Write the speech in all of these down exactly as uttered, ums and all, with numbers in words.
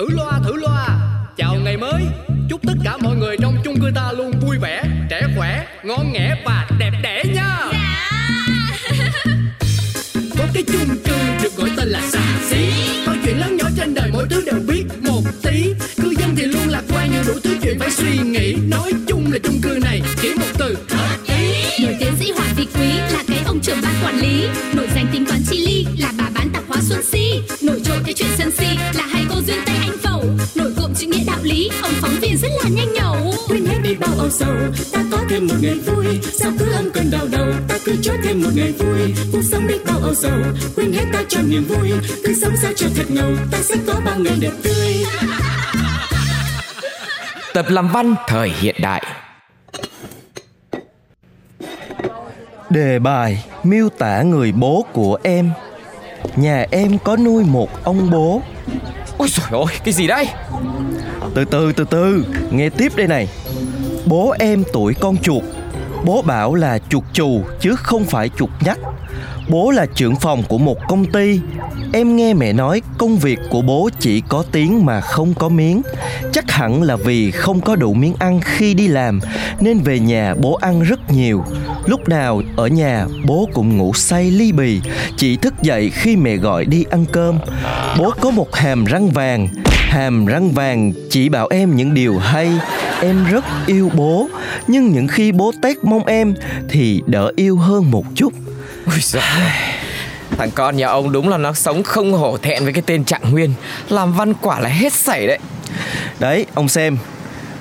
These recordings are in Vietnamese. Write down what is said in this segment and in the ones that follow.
Thử loa thử loa, chào ngày mới, chúc tất cả mọi người trong chung cư ta luôn vui vẻ, trẻ khỏe, ngon nghẻ và đẹp đẽ nha. Dạ. Có cái chung cư được gọi tên là Sa-xí, mọi chuyện lớn nhỏ trên đời mỗi thứ đều biết một tí. Cư dân thì luôn lạc quan nhưng đủ thứ chuyện phải suy nghĩ. Nói chung là chung cư này chỉ một từ hợp ý. Nổi tiến sĩ Hoàng Vi quý là cái ông trưởng ban quản lý, nổi danh tính toán chi ly là bà bán tạp hóa Xuân Si, nổi trội cái chuyện sân si là hai cô duyên tay anh phẩu, nổi cộm chữ nghĩa đạo lý ông phóng viên rất là nhanh nhẩu. Quên hết đi bao âu sầu, ta có thêm một ngày vui, sao cứ âm cơn đau đầu, ta cứ cho thêm một ngày vui. Cuộc sống đi bao âu sầu, quên hết ta cho niềm vui, cứ sống sao cho thật ngầu, ta sẽ có bao ngày đẹp tươi. Tập làm văn thời hiện đại. Đề bài miêu tả người bố của em. Nhà em có nuôi một ông bố. Ôi trời ơi, cái gì đây? Từ từ từ từ, nghe tiếp đây này. Bố em tuổi con chuột. Bố bảo là chuột chù chứ không phải chuột nhắt. Bố là trưởng phòng của một công ty. Em nghe mẹ nói công việc của bố chỉ có tiếng mà không có miếng. Chắc hẳn là vì không có đủ miếng ăn khi đi làm nên về nhà bố ăn rất nhiều. Lúc nào ở nhà bố cũng ngủ say ly bì, chỉ thức dậy khi mẹ gọi đi ăn cơm. Bố có một hàm răng vàng. Hàm răng vàng chỉ bảo em những điều hay. Em rất yêu bố, nhưng những khi bố tét mông em thì đỡ yêu hơn một chút. Ôi giời, thằng con nhà ông đúng là nó sống không hổ thẹn với cái tên Trạng Nguyên. Làm văn quả là hết sảy đấy. Đấy, ông xem,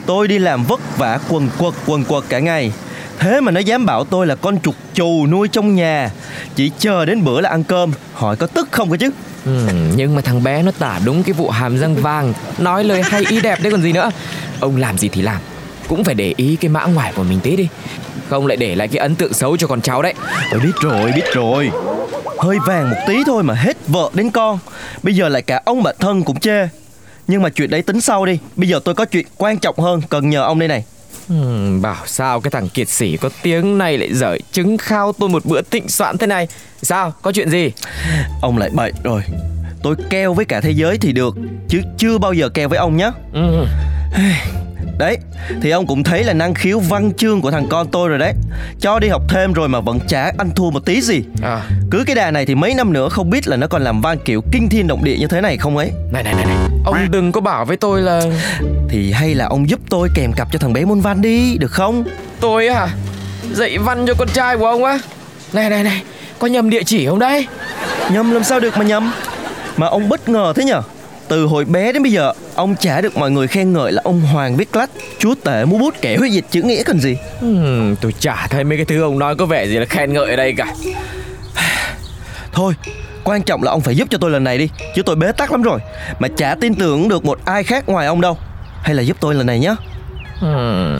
tôi đi làm vất vả quần quật quần quật cả ngày, thế mà nó dám bảo tôi là con chuột chù nuôi trong nhà, chỉ chờ đến bữa là ăn cơm. Hỏi có tức không cơ chứ? Ừ, nhưng mà thằng bé nó tả đúng cái vụ hàm răng vàng, nói lời hay ý đẹp đấy còn gì nữa. Ông làm gì thì làm, cũng phải để ý cái mã ngoài của mình tí đi, không lại để lại cái ấn tượng xấu cho con cháu đấy. Tôi biết rồi, biết rồi. Hơi vàng một tí thôi mà hết vợ đến con. Bây giờ lại cả ông bà thân cũng chê. Nhưng mà chuyện đấy tính sau đi, bây giờ tôi có chuyện quan trọng hơn cần nhờ ông đây này. Hmm, bảo sao cái thằng kiệt sĩ có tiếng này lại giở trứng khao tôi một bữa thịnh soạn thế này. Sao, có chuyện gì? Ông lại bậy rồi. Tôi keo với cả thế giới thì được, chứ chưa bao giờ keo với ông nhé. Ừ. Đấy, thì ông cũng thấy là năng khiếu văn chương của thằng con tôi rồi đấy. Cho đi học thêm rồi mà vẫn chả ăn thua một tí gì à. Cứ cái đà này thì mấy năm nữa không biết là nó còn làm văn kiểu kinh thiên động địa như thế này không ấy. Này này này, này. Ông đừng có bảo với tôi là... Thì hay là ông giúp tôi kèm cặp cho thằng bé môn văn đi, được không? Tôi hả? À, dạy văn cho con trai của ông á? Này này này, có nhầm địa chỉ không đấy? Nhầm làm sao được mà nhầm. Mà ông bất ngờ thế nhở? Từ hồi bé đến bây giờ, ông chả được mọi người khen ngợi là ông Hoàng biết lách, chúa tể múa bút kẻ huyết dịch chữ nghĩa còn gì. Ừ, tôi chả thấy mấy cái thứ ông nói có vẻ gì là khen ngợi ở đây cả. Thôi, quan trọng là ông phải giúp cho tôi lần này đi, chứ tôi bế tắc lắm rồi, mà chả tin tưởng được một ai khác ngoài ông đâu. Hay là giúp tôi lần này nhé. Ừ,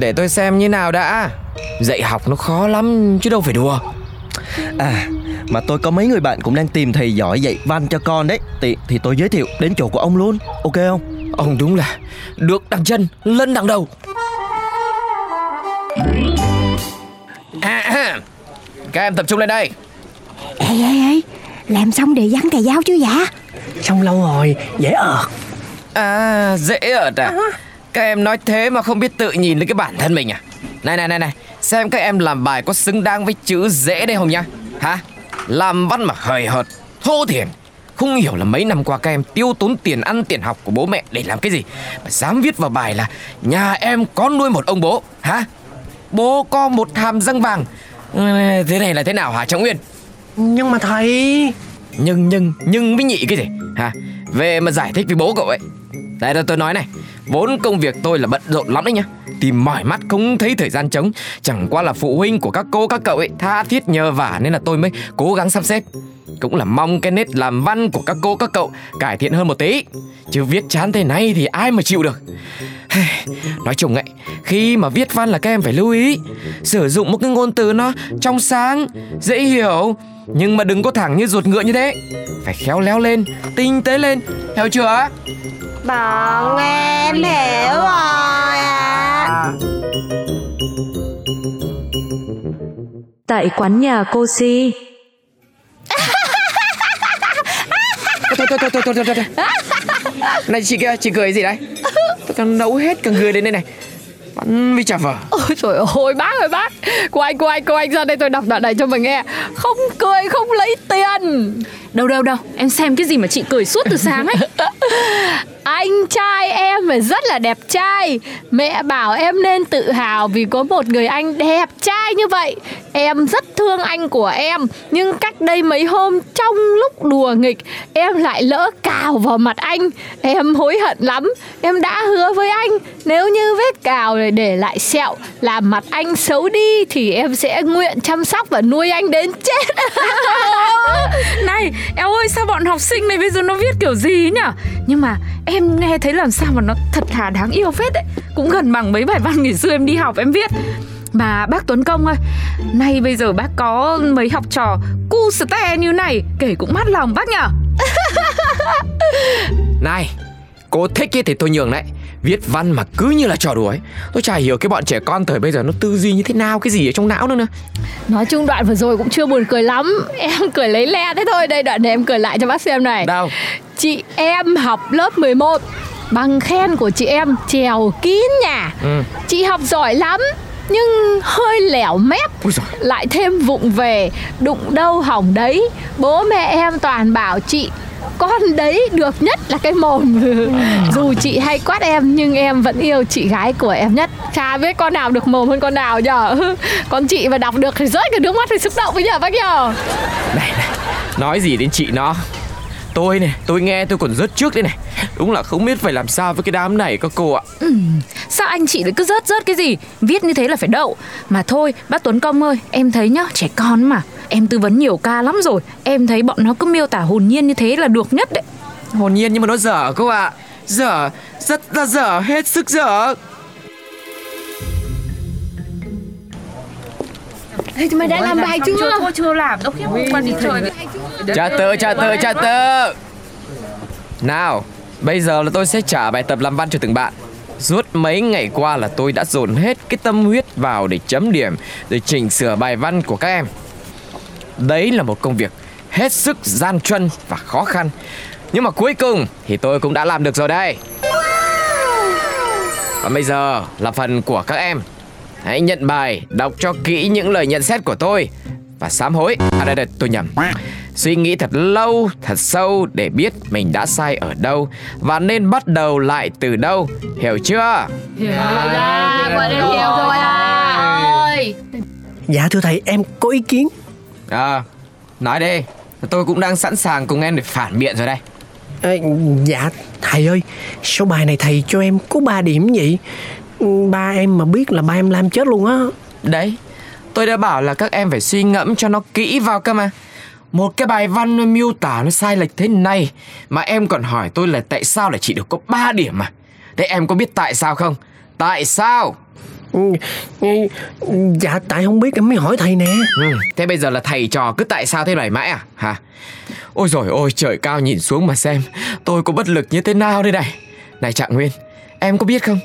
để tôi xem như nào đã. Dạy học nó khó lắm chứ đâu phải đùa. À, mà tôi có mấy người bạn cũng đang tìm thầy giỏi dạy văn cho con đấy. Thì, thì tôi giới thiệu đến chỗ của ông luôn, ok không? Ông đúng là được đằng chân, lân đằng đầu. À, các em tập trung lên đây. Ê, ê, ê, làm xong đề văn thầy giáo chứ dạ? Xong lâu rồi, dễ ợt. À, dễ ợt à? Các em nói thế mà không biết tự nhìn lên cái bản thân mình à? Này, này, này, này, xem các em làm bài có xứng đáng với chữ dễ đây không nhá? Hả? Làm văn mà hời hợt, thô thiển. Không hiểu là mấy năm qua các em tiêu tốn tiền ăn tiền học của bố mẹ để làm cái gì mà dám viết vào bài là nhà em có nuôi một ông bố. Hả? Bố có một hàm răng vàng. Thế này là thế nào hả Trạng Nguyên? Nhưng mà thầy... Nhưng nhưng nhưng với nhị cái gì? Hả? Về mà giải thích với bố cậu ấy. Đây là tôi nói này, vốn công việc tôi là bận rộn lắm đấy nhá, tìm mỏi mắt không thấy thời gian trống. Chẳng qua là phụ huynh của các cô các cậu ấy tha thiết nhờ vả nên là tôi mới cố gắng sắp xếp. Cũng là mong cái nét làm văn của các cô các cậu cải thiện hơn một tí, chứ viết chán thế này thì ai mà chịu được. Nói chung ấy, khi mà viết văn là các em phải lưu ý sử dụng một cái ngôn từ nó trong sáng, dễ hiểu, nhưng mà đừng có thẳng như ruột ngựa như thế. Phải khéo léo lên, tinh tế lên, hiểu chưa? Bọn em hiểu rồi ạ. Tại quán nhà cô Si. Thôi thôi thôi thôi thôi thôi thôi Này chị kia, chị cười gì đấy? Tôi càng nấu hết càng cười đến đây này. Bắn vi chả vở. Ôi trời ơi bác ơi bác. Cô anh, cô anh, cô anh ra đây tôi đọc đoạn này cho mình nghe. Không cười không lấy tiền. Đâu đâu đâu, em xem cái gì mà chị cười suốt từ sáng ấy. Anh trai em phải rất là đẹp trai. Mẹ bảo em nên tự hào vì có một người anh đẹp trai như vậy. Em rất thương anh của em. Nhưng cách đây mấy hôm trong lúc đùa nghịch, em lại lỡ cào vào mặt anh. Em hối hận lắm. Em đã hứa với anh, nếu như vết cào này để lại sẹo, làm mặt anh xấu đi, thì em sẽ nguyện chăm sóc và nuôi anh đến chết. Này em ơi, sao bọn học sinh này bây giờ nó viết kiểu gì nhở? Nhưng mà em nghe thấy làm sao mà nó thật là đáng yêu phết đấy. Cũng gần bằng mấy bài văn ngày xưa em đi học em viết. Mà bác Tuấn Công ơi, nay bây giờ bác có mấy học trò cu ste như này, kể cũng mát lòng bác nhở. Này, cô thích ấy thì tôi nhường đấy. Viết văn mà cứ như là trò đùa ấy. Tôi chả hiểu cái bọn trẻ con thời bây giờ nó tư duy như thế nào, cái gì ở trong não nữa nữa. Nói chung đoạn vừa rồi cũng chưa buồn cười lắm. Em cười lấy le thế thôi. Đây đoạn này em cười lại cho bác xem này. Đâu? Chị em học lớp mười một, bằng khen của chị em trèo kín nhà. ừ. Chị học giỏi lắm nhưng hơi lẻo mép, lại thêm vụng về, đụng đâu hỏng đấy. Bố mẹ em toàn bảo chị con đấy được nhất là cái mồm. Dù chị hay quát em nhưng em vẫn yêu chị gái của em nhất. Chả biết con nào được mồm hơn con nào nhở. Con chị mà đọc được thì rớt cái nước mắt thì xúc động với nhở bác nhở. Này này, nói gì đến chị nó. Tôi này, tôi nghe tôi còn rớt trước đây này. Đúng là không biết phải làm sao với cái đám này các cô ạ. ừ, Sao anh chị lại cứ rớt rớt cái gì. Viết như thế là phải đậu. Mà thôi bác Tuấn Công ơi, em thấy nhá, trẻ con mà. Em tư vấn nhiều ca lắm rồi. Em thấy bọn nó cứ miêu tả hồn nhiên như thế là được nhất đấy. Hồn nhiên nhưng mà nó dở cô ạ. Dở, rất là dở, hết sức dở. Thế mày đã làm bài chưa? Chưa, chưa làm đâu khiếp. Con đi chơi vậy. Cha tớ, cha tớ, cha tớ. Nào, bây giờ là tôi sẽ trả bài tập làm văn cho từng bạn. Suốt mấy ngày qua là tôi đã dồn hết cái tâm huyết vào để chấm điểm, để chỉnh sửa bài văn của các em. Đấy là một công việc hết sức gian truân và khó khăn. Nhưng mà cuối cùng thì tôi cũng đã làm được rồi đây. Và bây giờ là phần của các em. Hãy nhận bài, đọc cho kỹ những lời nhận xét của tôi và sám hối. À đây đây, tôi nhầm. Suy nghĩ thật lâu, thật sâu để biết mình đã sai ở đâu và nên bắt đầu lại từ đâu. Hiểu chưa? Hiểu rồi à, bọn em hiểu rồi à. Ôi. Dạ thưa thầy, em có ý kiến. À, nói đi. Tôi cũng đang sẵn sàng cùng em để phản biện rồi đây. À, dạ thầy ơi, số bài này thầy cho em có ba điểm vậy. Ba em mà biết là ba em làm chết luôn á. Đấy, tôi đã bảo là các em phải suy ngẫm cho nó kỹ vào cơ mà. Một cái bài văn miêu tả nó sai lệch thế này mà em còn hỏi tôi là tại sao lại chỉ được có ba điểm mà. Thế em có biết tại sao không? Tại sao? Dạ tại không biết em mới hỏi thầy nè. ừ, Thế bây giờ là thầy trò cứ tại sao thế này mãi à hả? Ôi dồi ôi, trời cao nhìn xuống mà xem tôi có bất lực như thế nào đây này. Này Trạng Nguyên, em có biết không,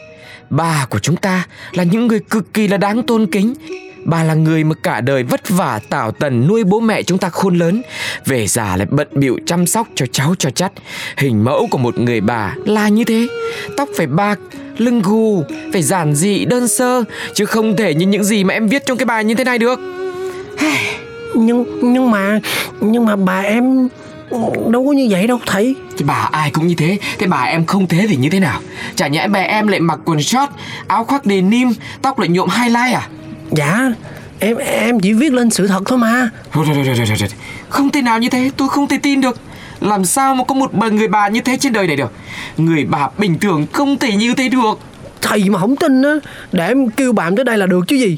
bà của chúng ta là những người cực kỳ là đáng tôn kính. Bà là người mà cả đời vất vả tảo tần nuôi bố mẹ chúng ta khôn lớn, về già lại bận bịu chăm sóc cho cháu cho chắt. Hình mẫu của một người bà là như thế. Tóc phải bạc, lưng gù, phải giản dị đơn sơ, chứ không thể như những gì mà em viết trong cái bài như thế này được. Nhưng nhưng mà Nhưng mà bà em đâu có như vậy đâu thầy. Thì bà ai cũng như thế. Thế bà em không thế thì như thế nào? Chả nhẽ bà em lại mặc quần short, áo khoác đè nim, tóc lại nhuộm highlight à? Dạ Em em chỉ viết lên sự thật thôi mà. Không thể nào như thế, tôi không thể tin được. Làm sao mà có một bà người bà như thế trên đời này được. Người bà bình thường không thể như thế được. Thầy mà không tin á, để em kêu bà em tới đây là được chứ gì.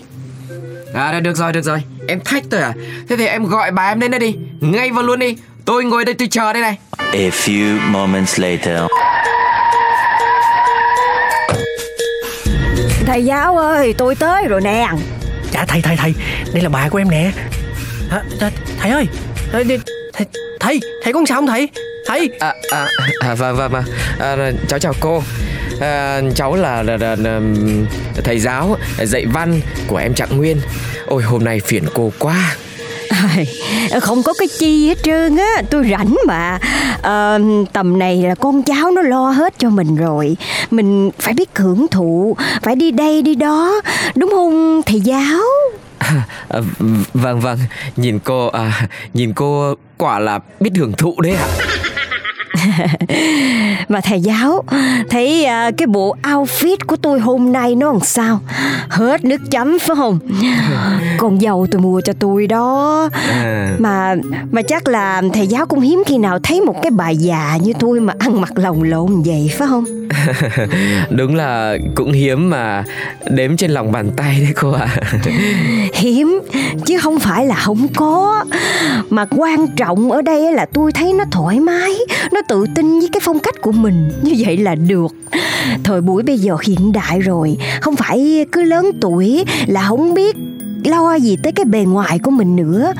À được rồi, được rồi. Em thách tôi à? Thế thì em gọi bà em lên đây đi, ngay vào luôn đi. Tôi ngồi đây tôi chờ đây này. A few moments later. Thầy giáo ơi, tôi tới rồi nè. Dạ thầy thầy thầy, đây là bà của em nè. À, th- thầy ơi, thầy thầy thầy, thầy con sao không thầy? Thầy. À à, à vâng vâng vâng. À, cháu chào cô. À, cháu là, là, là, là thầy giáo dạy văn của em Trạng Nguyên. Ôi hôm nay phiền cô quá. À, không có cái chi hết trơn á, tôi rảnh mà. À, tầm này là con cháu nó lo hết cho mình rồi, mình phải biết hưởng thụ, phải đi đây đi đó, đúng không thầy giáo? À, à, vâng vâng, nhìn cô à, nhìn cô quả là biết hưởng thụ đấy ạ. À. Mà thầy giáo thấy à, cái bộ outfit của tôi hôm nay nó làm sao? Hết nước chấm phải không? Con dâu tôi mua cho tôi đó. à. Mà mà chắc là thầy giáo cũng hiếm khi nào thấy một cái bà già như tôi mà ăn mặc lồng lộn vậy phải không? Đúng là cũng hiếm mà, đếm trên lòng bàn tay đấy cô ạ. à. Hiếm chứ không phải là không có. Mà quan trọng ở đây là tôi thấy nó thoải mái, nó tự tin với cái phong cách của mình, như vậy là được. Thời buổi bây giờ hiện đại rồi, không phải cứ lớn tuổi là không biết lo gì tới cái bề ngoài của mình nữa.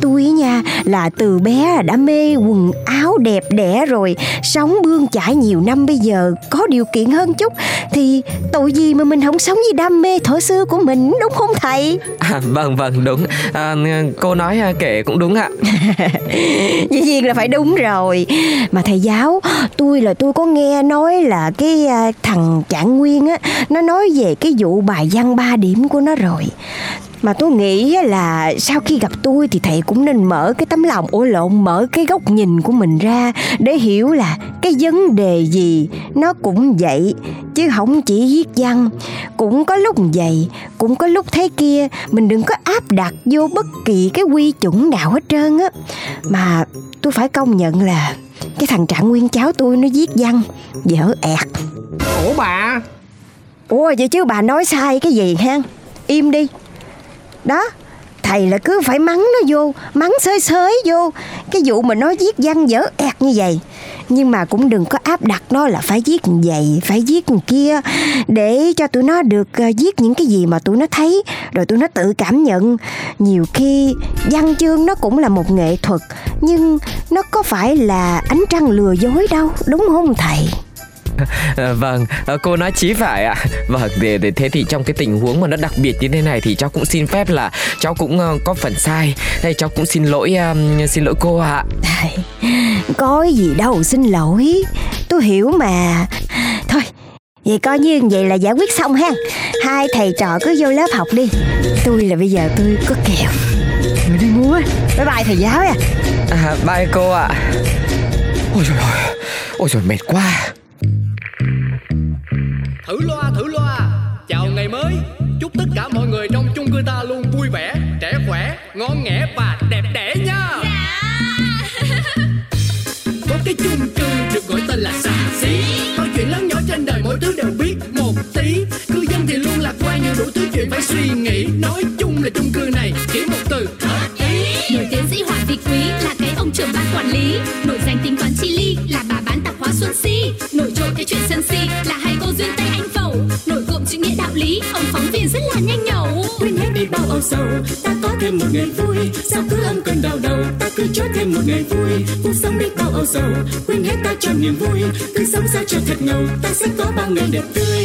Tôi nha là từ bé đã mê quần áo đẹp đẽ rồi, sống bươn chải nhiều năm, bây giờ có điều kiện hơn chút thì tội gì mà mình không sống với đam mê thuở xưa của mình, đúng không thầy? À, vâng vâng đúng, à, cô nói kể cũng đúng ạ. Dĩ nhiên là phải đúng rồi. Mà thầy giáo, tôi là tôi có nghe nói là cái thằng Trạng Nguyên á, nó nói về cái vụ bài văn ba điểm của nó rồi. Mà tôi nghĩ là sau khi gặp tôi thì thầy cũng nên mở cái tấm lòng, ủa lộn, mở cái góc nhìn của mình ra để hiểu là cái vấn đề gì nó cũng vậy, chứ không chỉ viết văn. Cũng có lúc vậy, cũng có lúc thế kia, mình đừng có áp đặt vô bất kỳ cái quy chuẩn nào hết trơn á. Mà tôi phải công nhận là cái thằng Trạng Nguyên cháu tôi nó viết văn dở ẹt. Ủa bà? Ủa vậy chứ bà nói sai cái gì hen? Im đi. Đó, thầy là cứ phải mắng nó vô, mắng xới xới vô cái vụ mà nó viết văn dở ẹt như vậy. Nhưng mà cũng đừng có áp đặt nó là phải viết như vậy, phải viết như kia, để cho tụi nó được viết những cái gì mà tụi nó thấy, rồi tụi nó tự cảm nhận. Nhiều khi văn chương nó cũng là một nghệ thuật, nhưng nó có phải là ánh trăng lừa dối đâu, đúng không thầy? À, vâng, à, cô nói chí phải ạ. Vâng, để, để thế thì trong cái tình huống mà nó đặc biệt như thế này thì cháu cũng xin phép là cháu cũng uh, có phần sai. Đây, cháu cũng xin lỗi, uh, xin lỗi cô ạ. À, có gì đâu xin lỗi, tôi hiểu mà. Thôi, vậy coi như vậy là giải quyết xong ha. Hai thầy trò cứ vô lớp học đi. Tôi là bây giờ tôi có kẹo, tôi đi mua. Bye bye thầy giáo à. À, bye cô ạ. À. Ôi trời ơi, ôi trời mệt quá. Thử loa, thử loa, chào ngày mới. Chúc tất cả mọi người trong chung cư ta luôn vui vẻ, trẻ khỏe, ngon nghẻ và đẹp đẽ nha. Có cái chung cư được gọi tên là Sa-xí. Mọi chuyện lớn nhỏ trên đời mỗi thứ đều biết một tí. Cư dân thì luôn lạc quan, nhiều đủ thứ chuyện phải suy nghĩ. Nói chung là chung cư này chỉ một từ hợp ý. Nổi tiến sĩ Hoàng Vi quý là cái ông trưởng ban quản lý. Nổi danh tính toán chi ly là bà bán tạp hóa Xuân Si. Nổi trội cái chuyện sân si là hai cô duyên tay anh phẩu. Nổi cộm chữ nghĩa đạo lý, ông phóng viên rất là nhanh nhẩu. Quên hết đi bao âu sầu, ta có thêm một ngày vui. Sao cứ âm cơn đau đầu, ta cứ cho thêm một ngày vui. Cuộc sống biết bao âu sầu, quên hết ta cho niềm vui. Cứ sống sao cho thật ngầu, ta sẽ có bao ngày đẹp tươi.